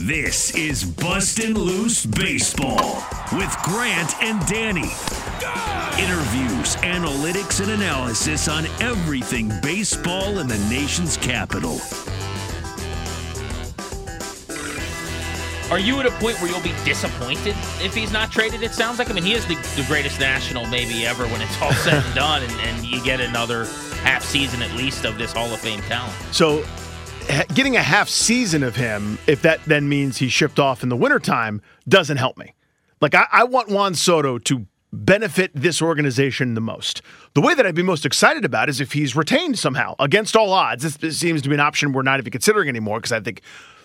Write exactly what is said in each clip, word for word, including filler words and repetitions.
This is Bustin' Loose Baseball with Grant and Danny. Interviews, analytics, and analysis on everything baseball in the nation's capital. Are you at a point where you'll be disappointed if he's not traded, it sounds like? I mean, he is the, the greatest national maybe ever when it's all said and done, and, and you get another half season at least of this Hall of Fame talent. So... Getting a half season of him, if that then means he's shipped off in the wintertime, doesn't help me. Like, I, I want Juan Soto to benefit this organization the most. The way that I'd be most excited about is if he's retained somehow. Against all odds, this, this seems to be an option we're not even considering anymore because I think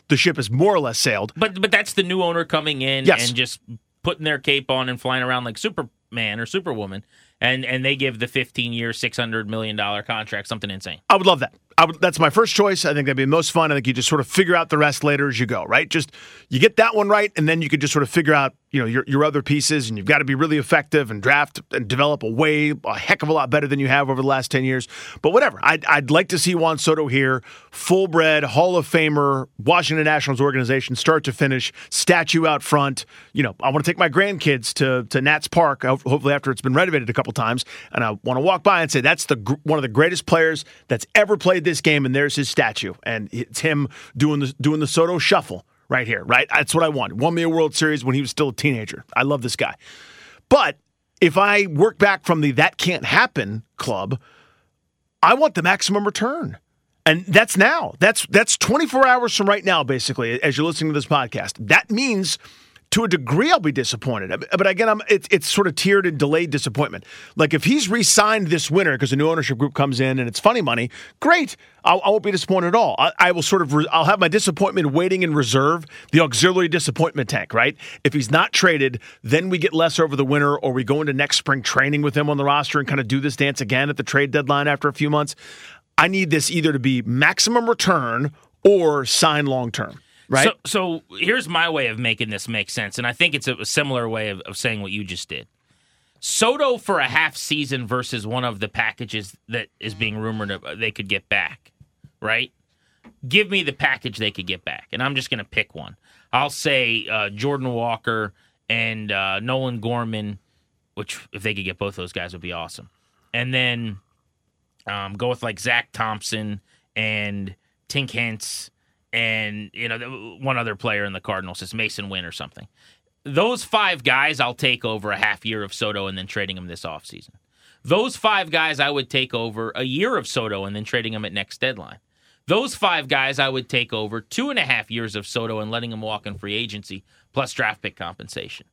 the ship is more or less sailed. But but that's the new owner coming in yes. and just putting their cape on and flying around like Superman or Superwoman. And and they give the fifteen-year, six hundred million dollars contract, something insane. I would love that. I would, that's my first choice. I think that'd be most fun. I think you just sort of figure out the rest later as you go, right? Just you get that one right, and then you could just sort of figure out, you know, your your other pieces, and you've got to be really effective and draft and develop a way a heck of a lot better than you have over the last ten years. But whatever. I'd, I'd like to see Juan Soto here, full-bred, Hall of Famer, Washington Nationals organization, start to finish, statue out front. You know, I want to take my grandkids to, to Nats Park, hopefully after it's been renovated a couple times, and I want to walk by and say, that's the one of the greatest players that's ever played this game, and there's his statue, and it's him doing the doing the Soto shuffle right here, right? That's what I want. Won me a World Series when he was still a teenager. I love this guy. But if I work back from the that can't happen club, I want the maximum return. And that's now. That's that's twenty-four hours from right now, basically, as you're listening to this podcast. That means to a degree I'll be disappointed. But again, I'm, it, it's sort of tiered and delayed disappointment. Like if he's re-signed this winter because a new ownership group comes in and it's funny money, great. I'll, I won't be disappointed at all. I, I will sort of, re- I'll have my disappointment waiting in reserve, the auxiliary disappointment tank, right? If he's not traded, then we get less over the winter or we go into next spring training with him on the roster and kind of do this dance again at the trade deadline after a few months. I need this either to be maximum return or sign long-term. Right? So, so here's my way of making this make sense, and I think it's a similar way of, of saying what you just did. Soto for a half season versus one of the packages that is being rumored they could get back, right? Give me the package they could get back, and I'm just going to pick one. I'll say uh, Jordan Walker and uh, Nolan Gorman, which if they could get both those guys would be awesome. And then um, go with like Zach Thompson and Tink Hence. And, you know, one other player in the Cardinals is Masyn Winn or something. Those five guys I'll take over a half year of Soto and then trading him this offseason. Those five guys I would take over a year of Soto and then trading him at next deadline. Those five guys I would take over two and a half years of Soto and letting him walk in free agency plus draft pick compensation.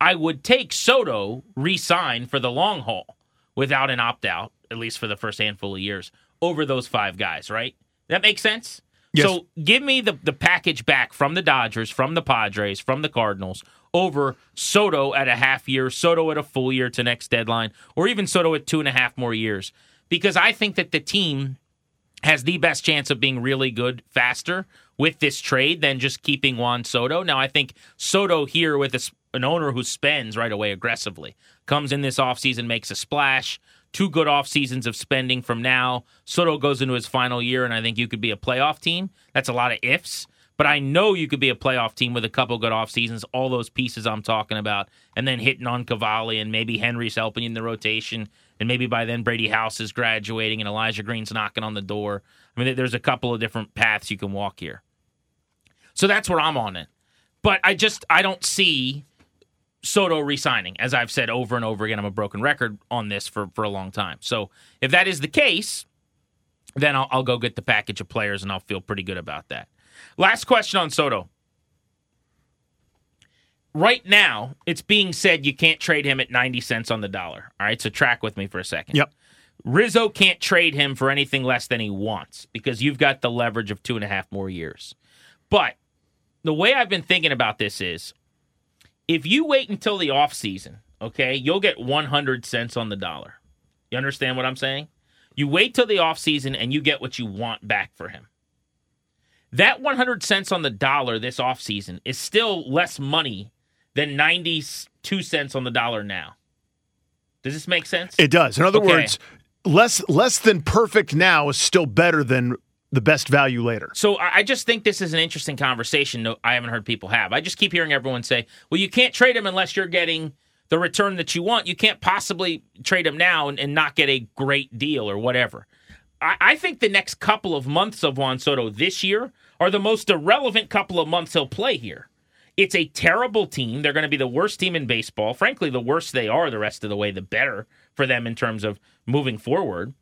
I would take Soto, re-sign for the long haul without an opt-out, at least for the first handful of years, over those five guys, right? That makes sense? Yes. So give me the, the package back from the Dodgers, from the Padres, from the Cardinals, over Soto at a half year, Soto at a full year to next deadline, or even Soto at two and a half more years. Because I think that the team has the best chance of being really good faster with this trade than just keeping Juan Soto. Now, I think Soto here with a, an owner who spends right away aggressively, comes in this offseason, makes a splash. Two good off seasons of spending from now. Soto goes into his final year, and I think you could be a playoff team. That's a lot of ifs, but I know you could be a playoff team with a couple good off seasons, all those pieces I'm talking about, and then hitting on Cavalli, and maybe Henry's helping in the rotation, and maybe by then Brady House is graduating, and Elijah Green's knocking on the door. I mean, there's a couple of different paths you can walk here. So that's where I'm on it. But I just, I don't see Soto re-signing, as I've said over and over again. I'm a broken record on this for, for a long time. So if that is the case, then I'll, I'll go get the package of players, and I'll feel pretty good about that. Last question on Soto. Right now, it's being said you can't trade him at ninety cents on the dollar. All right, so track with me for a second. Yep. Rizzo can't trade him for anything less than he wants because you've got the leverage of two and a half more years. But the way I've been thinking about this is if you wait until the offseason, okay, you'll get one hundred cents on the dollar. You understand what I'm saying? You wait till the offseason and you get what you want back for him. That one hundred cents on the dollar this offseason is still less money than ninety-two cents on the dollar now. Does this make sense? It does. In other okay. words, less less than perfect now is still better than the best value later. So I just think this is an interesting conversation I haven't heard people have. I just keep hearing everyone say, well, you can't trade him unless you're getting the return that you want. You can't possibly trade him now and, and not get a great deal or whatever. I, I think the next couple of months of Juan Soto this year are the most irrelevant couple of months he'll play here. It's a terrible team. They're going to be the worst team in baseball. Frankly, the worse they are the rest of the way, the better for them in terms of moving forward.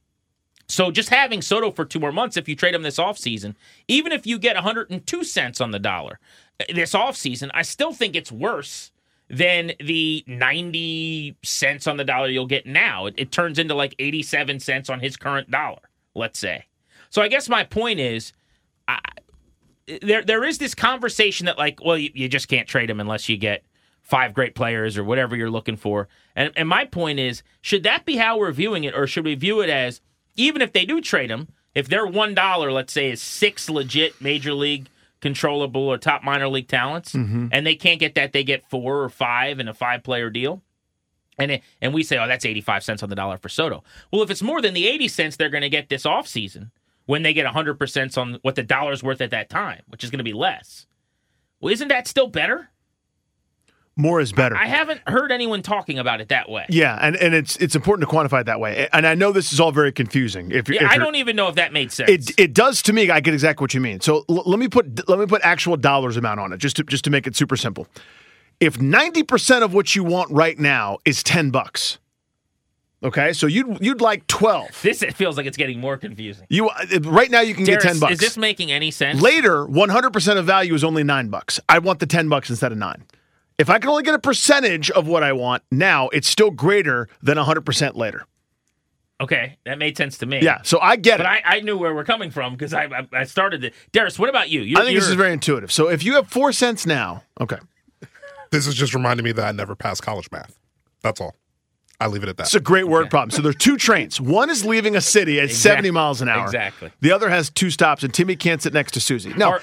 So just having Soto for two more months, if you trade him this offseason, even if you get one hundred two cents on the dollar this offseason, I still think it's worse than the ninety cents on the dollar you'll get now. It, it turns into like eighty-seven cents on his current dollar, let's say. So I guess my point is, I, There, there is this conversation that, like, well, you, you just can't trade him unless you get five great players or whatever you're looking for. And, and my point is, should that be how we're viewing it, or should we view it as, even if they do trade him, if their one dollar, let's say, is six legit major league controllable or top minor league talents, mm-hmm. and they can't get that, they get four or five in a five-player deal? And it, and we say, oh, that's eighty-five cents on the dollar for Soto. Well, if it's more than the eighty cents they're going to get this offseason, when they get one hundred percent on what the dollar's worth at that time, which is going to be less. Well, isn't that still better? More is better. I haven't heard anyone talking about it that way. Yeah, and, and it's it's important to quantify it that way. And I know this is all very confusing. If, yeah, if I don't even know if that made sense. It it does to me. I get exactly what you mean. So l- let me put let me put actual dollars amount on it, just to, just to make it super simple. If ninety percent of what you want right now is ten bucks. Okay, so you'd you'd like twelve. This it feels like it's getting more confusing. You right now you can Darius, get ten bucks. Is this making any sense? Later, one hundred percent of value is only nine bucks. I want the ten bucks instead of nine. If I can only get a percentage of what I want now, it's still greater than a hundred percent later. Okay, that made sense to me. Yeah, so I get but it. But I, I knew where we're coming from because I, I I started it. Darius, what about you? You're, I think this is very intuitive. So if you have four cents now, okay. This is just reminding me that I never passed college math. That's all. I leave it at that. It's a great word okay. problem. So there are two trains. One is leaving a city at exactly. seventy miles an hour. Exactly. The other has two stops, and Timmy can't sit next to Susie. No. Or-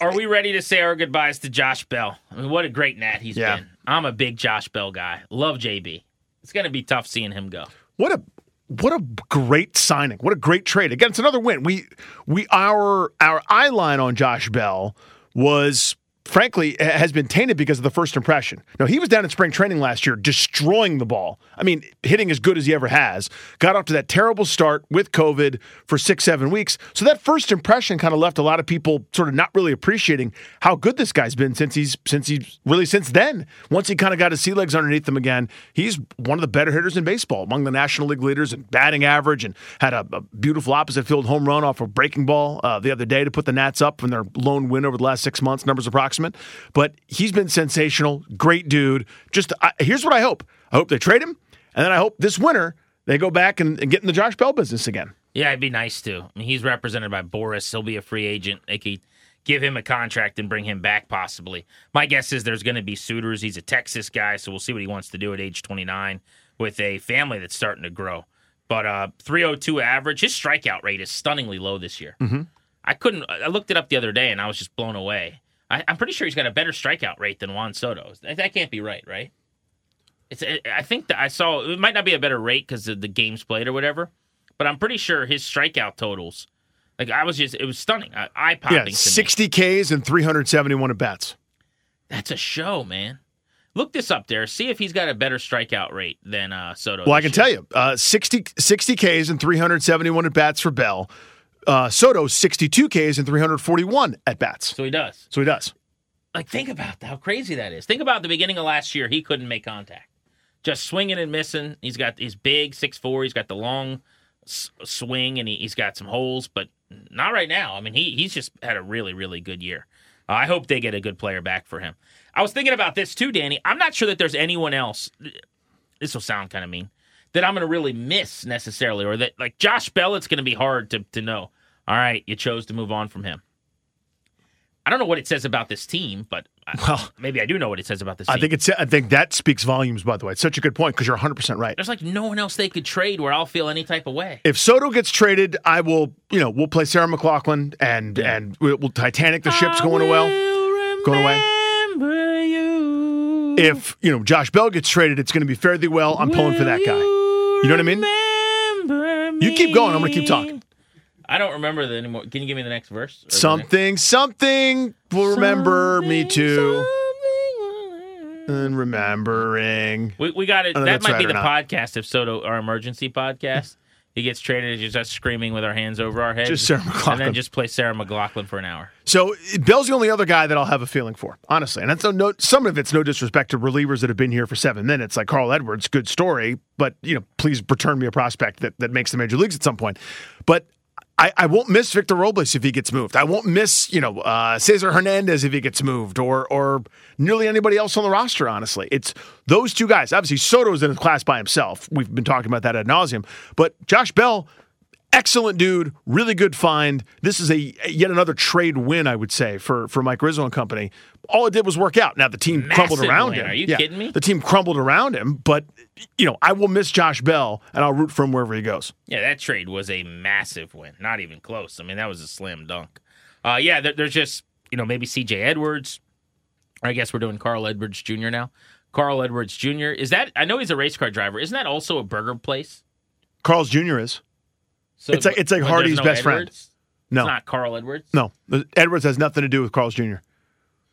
Are we ready to say our goodbyes to Josh Bell? I mean, what a great gnat he's yeah. been. I'm a big Josh Bell guy. Love J B. It's going to be tough seeing him go. What a what a great signing. What a great trade. Again, it's another win. We we our our eye line on Josh Bell was, frankly, has been tainted because of the first impression. Now, he was down in spring training last year destroying the ball. I mean, hitting as good as he ever has. Got off to that terrible start with COVID for six, seven weeks. So that first impression kind of left a lot of people sort of not really appreciating how good this guy's been since he's, since he's really since then. Once he kind of got his sea legs underneath him again, he's one of the better hitters in baseball, among the National League leaders in batting average, and had a, a beautiful opposite field home run off a breaking ball uh, the other day to put the Nats up in their lone win over the last six months, numbers approximately. But he's been sensational, great dude. Just I, here's what I hope. I hope they trade him, and then I hope this winter they go back and, and get in the Josh Bell business again. Yeah, it'd be nice too. I mean, he's represented by Boris. He'll be a free agent. They could give him a contract and bring him back possibly. My guess is there's going to be suitors. He's a Texas guy, so we'll see what he wants to do at age twenty-nine with a family that's starting to grow. But uh, three oh two average. His strikeout rate is stunningly low this year. Mm-hmm. I couldn't. I looked it up the other day, and I was just blown away. I, I'm pretty sure he's got a better strikeout rate than Juan Soto. That, that can't be right, right? It's. It, I think that I saw it might not be a better rate because of the games played or whatever, but I'm pretty sure his strikeout totals. Like I was just, it was stunning, eye popping. Yeah, sixty Ks and three hundred seventy-one at bats. That's a show, man. Look this up there. See if he's got a better strikeout rate than uh, Soto. Well, I can year. tell you, uh, sixty, sixty Ks and three hundred seventy-one at bats for Bell. Uh, Soto, sixty-two Ks and three hundred forty-one at bats. So he does. So he does. Like, think about how crazy that is. Think about the beginning of last year. He couldn't make contact, just swinging and missing. He's got he's big, six foot four. He's got the long s- swing, and he, he's got some holes, but not right now. I mean, he he's just had a really, really good year. Uh, I hope they get a good player back for him. I was thinking about this too, Danny. I'm not sure that there's anyone else, this will sound kind of mean, that I'm going to really miss necessarily, or that, like, Josh Bell, it's going to be hard to, to know. All right, you chose to move on from him. I don't know what it says about this team, but I, well, maybe I do know what it says about this team. I think, it's, I think that speaks volumes, by the way. It's such a good point because you're one hundred percent right. There's, like, no one else they could trade where I'll feel any type of way. If Soto gets traded, I will, you know, we'll play Sarah McLachlan and, yeah. and we'll Titanic the ship's I going, well, going away. You. If, you know, Josh Bell gets traded, it's going to be fairly well. I'm will pulling for that guy. You know what I mean? Me. You keep going. I'm going to keep talking. I don't remember that anymore. Can you give me the next verse? Something, next? something will remember something, me too. And remembering. We, we got it. That might right be the podcast if Soto, our emergency podcast. He gets traded, just us screaming with our hands over our heads. Just Sarah McLachlan. And then just play Sarah McLachlan for an hour. So Bell's the only other guy that I'll have a feeling for, honestly. And that's no, no, some of it's no disrespect to relievers that have been here for seven minutes, like Carl Edwards, good story. But, you know, please return me a prospect that, that makes the major leagues at some point. But I, I won't miss Victor Robles if he gets moved. I won't miss, you know, uh, Cesar Hernandez if he gets moved, or or nearly anybody else on the roster, honestly. It's those two guys. Obviously, Soto's in a class by himself. We've been talking about that ad nauseum. But Josh Bell, excellent dude, really good find. This is a yet another trade win, I would say, for, for Mike Rizzo and company. All it did was work out. Now, the team Massive crumbled around win. him. Are you yeah, kidding me? The team crumbled around him, but, you know, I will miss Josh Bell, and I'll root for him wherever he goes. Yeah, that trade was a massive win. Not even close. I mean, that was a slam dunk. Uh, yeah, there, there's just, you know, maybe C J Edwards. I guess we're doing Carl Edwards Junior now. Carl Edwards Junior Is that, I know he's a race car driver. Isn't that also a burger place? Carl's Junior is. So it's like, it's like Hardee's no best Edwards? friend. No. It's not Carl Edwards? No. Edwards has nothing to do with Carl's Junior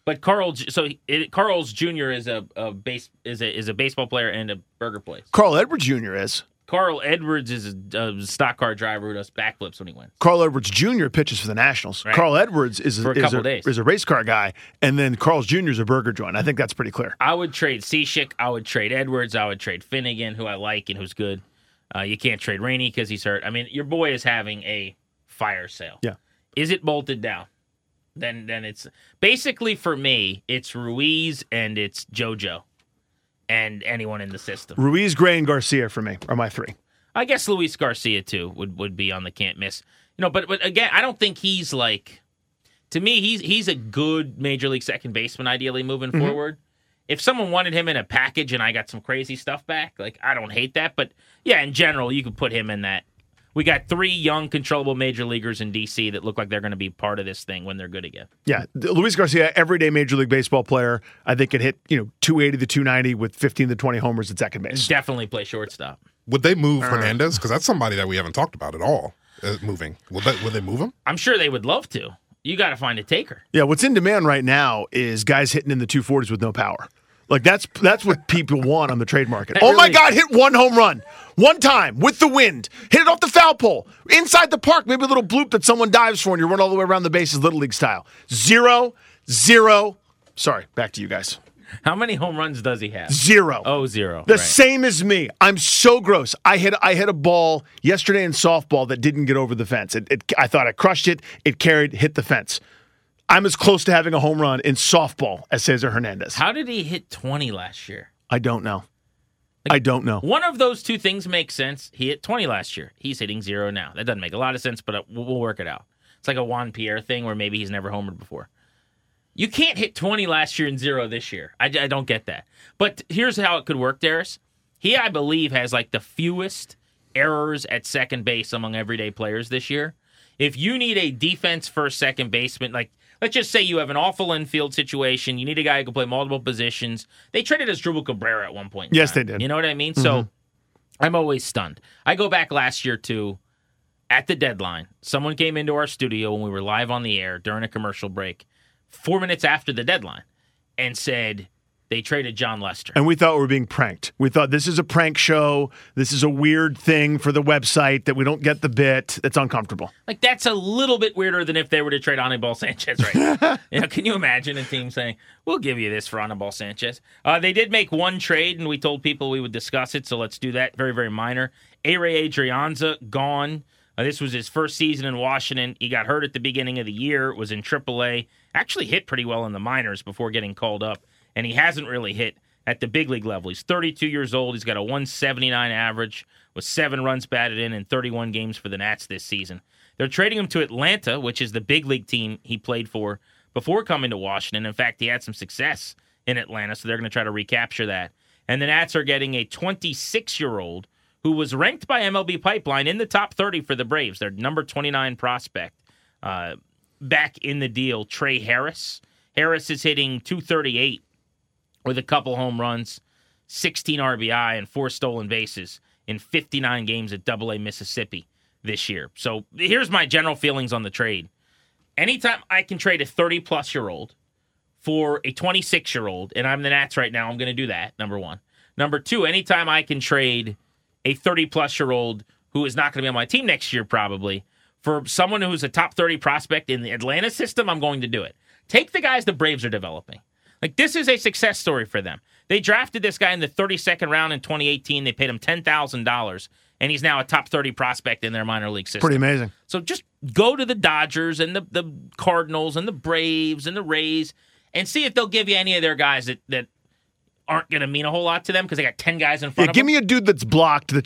But Carl, so it, Carl's Junior is a, a base is a is a baseball player and a burger place. Carl Edwards Junior is. Carl Edwards is a, a stock car driver who does backflips when he wins. Carl Edwards Junior pitches for the Nationals. Right. Carl Edwards is a, a is, a, is a race car guy, and then Carl's Junior is a burger joint. I think that's pretty clear. I would trade Cishek. I would trade Edwards. I would trade Finnegan, who I like and who's good. Uh, you can't trade Rainey because he's hurt. I mean, your boy is having a fire sale. Yeah. Is it bolted down? Then then it's basically, for me, it's Ruiz and it's JoJo and anyone in the system. Ruiz, Gray, and Garcia for me are my three. I guess Luis Garcia, too, would, would be on the can't miss. You know, but, but again, I don't think he's like, to me, he's, he's a good major league second baseman, ideally, moving mm-hmm. forward. If someone wanted him in a package and I got some crazy stuff back, like, I don't hate that. But, yeah, in general, you could put him in that. We got three young, controllable major leaguers in D C that look like they're going to be part of this thing when they're good again. Yeah, Luis Garcia, everyday Major League Baseball player, I think could hit, you know, two eighty to two ninety with fifteen to twenty homers at second base. Definitely play shortstop. Would they move uh, Hernandez? Because that's somebody that we haven't talked about at all, uh, moving. Would they, would they move him? I'm sure they would love to. You got to find a taker. Yeah, what's in demand right now is guys hitting in the two forties with no power. Like, that's that's what people want on the trade market. That oh, really my God, hit one home run. One time, with the wind. Hit it off the foul pole. Inside the park, maybe a little bloop that someone dives for, and you run all the way around the bases, Little League style. Zero, zero. Sorry, back to you guys. How many home runs does he have? Zero. Oh, zero. The right. same as me. I'm so gross. I hit I hit a ball yesterday in softball that didn't get over the fence. It, it, I thought I crushed it. It carried, hit the fence. I'm as close to having a home run in softball as Cesar Hernandez. How did he hit twenty last year? I don't know. Like, I don't know. One of those two things makes sense. He hit twenty last year. He's hitting zero now. That doesn't make a lot of sense, but we'll work it out. It's like a Juan Pierre thing where maybe he's never homered before. You can't hit twenty last year and zero this year. I, I don't get that. But here's how it could work, Darius. He, I believe, has like the fewest errors at second base among everyday players this year. If you need a defense first second baseman, like, let's just say you have an awful infield situation. You need a guy who can play multiple positions. They traded Asdrubal Cabrera at one point. Yes, they did. You know what I mean? Mm-hmm. So I'm always stunned. I go back last year to at the deadline. Someone came into our studio when we were live on the air during a commercial break, four minutes after the deadline, and said they traded John Lester. And we thought we were being pranked. We thought this is a prank show. This is a weird thing for the website that we don't get the bit. It's uncomfortable. Like, that's a little bit weirder than if they were to trade Anibal Sanchez right now. You know, can you imagine a team saying, we'll give you this for Anibal Sanchez? Uh, they did make one trade, and we told people we would discuss it, so let's do that. Very, very minor. Ray Adrianza, gone. Uh, this was his first season in Washington. He got hurt at the beginning of the year, was in triple A, actually hit pretty well in the minors before getting called up. And he hasn't really hit at the big league level. He's thirty-two years old. He's got a one seventy-nine average with seven runs batted in in thirty-one games for the Nats this season. They're trading him to Atlanta, which is the big league team he played for before coming to Washington. In fact, he had some success in Atlanta, so they're going to try to recapture that. And the Nats are getting a twenty-six-year-old who was ranked by M L B Pipeline in the top thirty for the Braves, their number twenty-nine prospect, uh, back in the deal, Trey Harris. Harris is hitting two thirty-eight. With a couple home runs, sixteen R B I, and four stolen bases in fifty-nine games at double A Mississippi this year. So here's my general feelings on the trade. Anytime I can trade a thirty-plus-year-old for a twenty-six-year-old, and I'm the Nats right now, I'm going to do that, number one. Number two, anytime I can trade a thirty-plus-year-old who is not going to be on my team next year probably, for someone who's a top thirty prospect in the Atlanta system, I'm going to do it. Take the guys the Braves are developing. Like, this is a success story for them. They drafted this guy in the thirty-second round in twenty eighteen. They paid him ten thousand dollars, and he's now a top thirty prospect in their minor league system. Pretty amazing. So just go to the Dodgers and the, the Cardinals and the Braves and the Rays and see if they'll give you any of their guys that, that aren't going to mean a whole lot to them because they got ten guys in front yeah, of give them. Give me a dude that's blocked the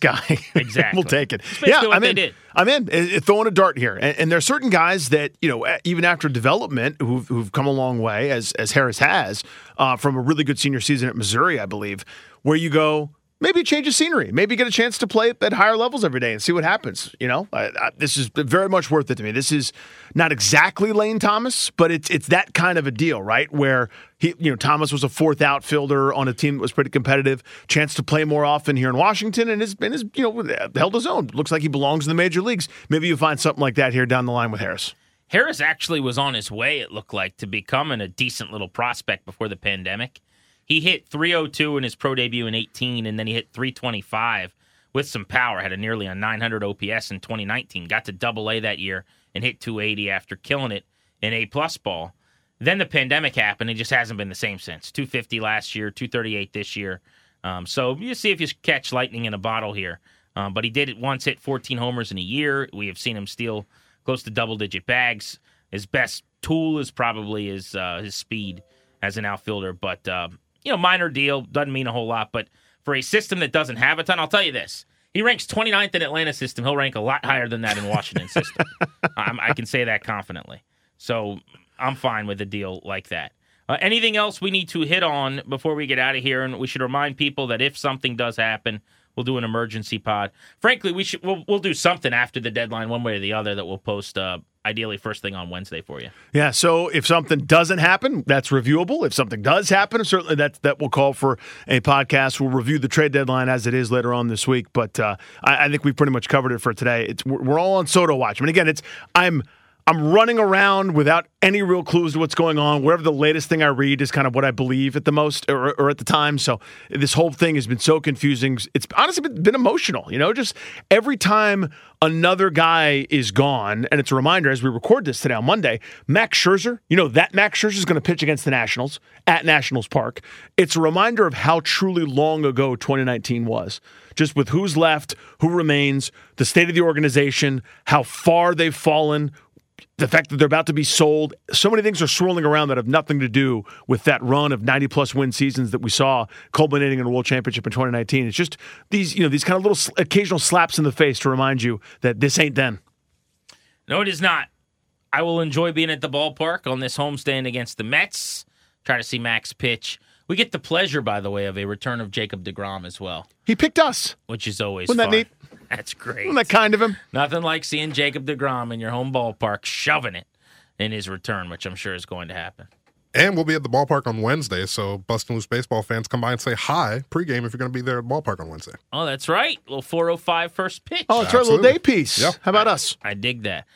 guy. Exactly. We'll take it. Yeah, what I'm, they in. Did. I'm in. I'm in. Throwing a dart here. And, and there are certain guys that, you know, even after development, who've, who've come a long way, as, as Harris has, uh, from a really good senior season at Missouri, I believe, where you go, maybe change of scenery. Maybe get a chance to play at higher levels every day and see what happens. You know, I, I, this is very much worth it to me. This is not exactly Lane Thomas, but it's it's that kind of a deal, right? Where he, you know, Thomas was a fourth outfielder on a team that was pretty competitive. Chance to play more often here in Washington, and his and his you know held his own. Looks like he belongs in the major leagues. Maybe you'll find something like that here down the line with Harris. Harris actually was on his way. It looked like to becoming a decent little prospect before the pandemic. He hit three oh two in his pro debut in eighteen, and then he hit three twenty-five with some power, had a nearly a nine hundred O P S in twenty nineteen, got to double A that year and hit two eighty after killing it in A-plus ball. Then the pandemic happened. It just hasn't been the same since. two fifty last year, two thirty-eight this year. Um, so you see if you catch lightning in a bottle here. Um, but he did it once, hit fourteen homers in a year. We have seen him steal close to double-digit bags. His best tool is probably his, uh, his speed as an outfielder, but... Um, You know, minor deal, doesn't mean a whole lot, but for a system that doesn't have a ton, I'll tell you this. He ranks twenty-ninth in Atlanta's system. He'll rank a lot higher than that in Washington's system. I'm, I can say that confidently. So I'm fine with a deal like that. Uh, anything else we need to hit on before we get out of here? And we should remind people that if something does happen, we'll do an emergency pod. Frankly, we should, we'll, we'll do something after the deadline one way or the other that we'll post uh ideally first thing on Wednesday for you. Yeah, so if something doesn't happen, that's reviewable. If something does happen, certainly that, that will call for a podcast. We'll review the trade deadline as it is later on this week, but uh, I, I think we've pretty much covered it for today. It's We're, we're all on Soto watch. I mean, again, it's I'm I'm running around without any real clues to what's going on. Whatever the latest thing I read is kind of what I believe at the most or, or at the time. So this whole thing has been so confusing. It's honestly been, been emotional, you know, just every time another guy is gone. And it's a reminder as we record this today on Monday, Max Scherzer, you know, that Max Scherzer is going to pitch against the Nationals at Nationals Park. It's a reminder of how truly long ago twenty nineteen was. Just with who's left, who remains, the state of the organization, how far they've fallen, the fact that they're about to be sold. So many things are swirling around that have nothing to do with that run of ninety-plus win seasons that we saw culminating in a World Championship in twenty nineteen. It's just these, you know, these kind of little occasional slaps in the face to remind you that this ain't then. No, it is not. I will enjoy being at the ballpark on this homestand against the Mets. Try to see Max pitch. We get the pleasure, by the way, of a return of Jacob deGrom as well. He picked us. Which is always fun. Wasn't that neat? That's great. Wasn't that kind of him? Nothing like seeing Jacob deGrom in your home ballpark shoving it in his return, which I'm sure is going to happen. And we'll be at the ballpark on Wednesday, so Bustin' Loose Baseball fans, come by and say hi pregame if you're going to be there at the ballpark on Wednesday. Oh, that's right. Little four oh five first pitch. Oh, that's right. A little day piece. Yep. How about us? I dig that.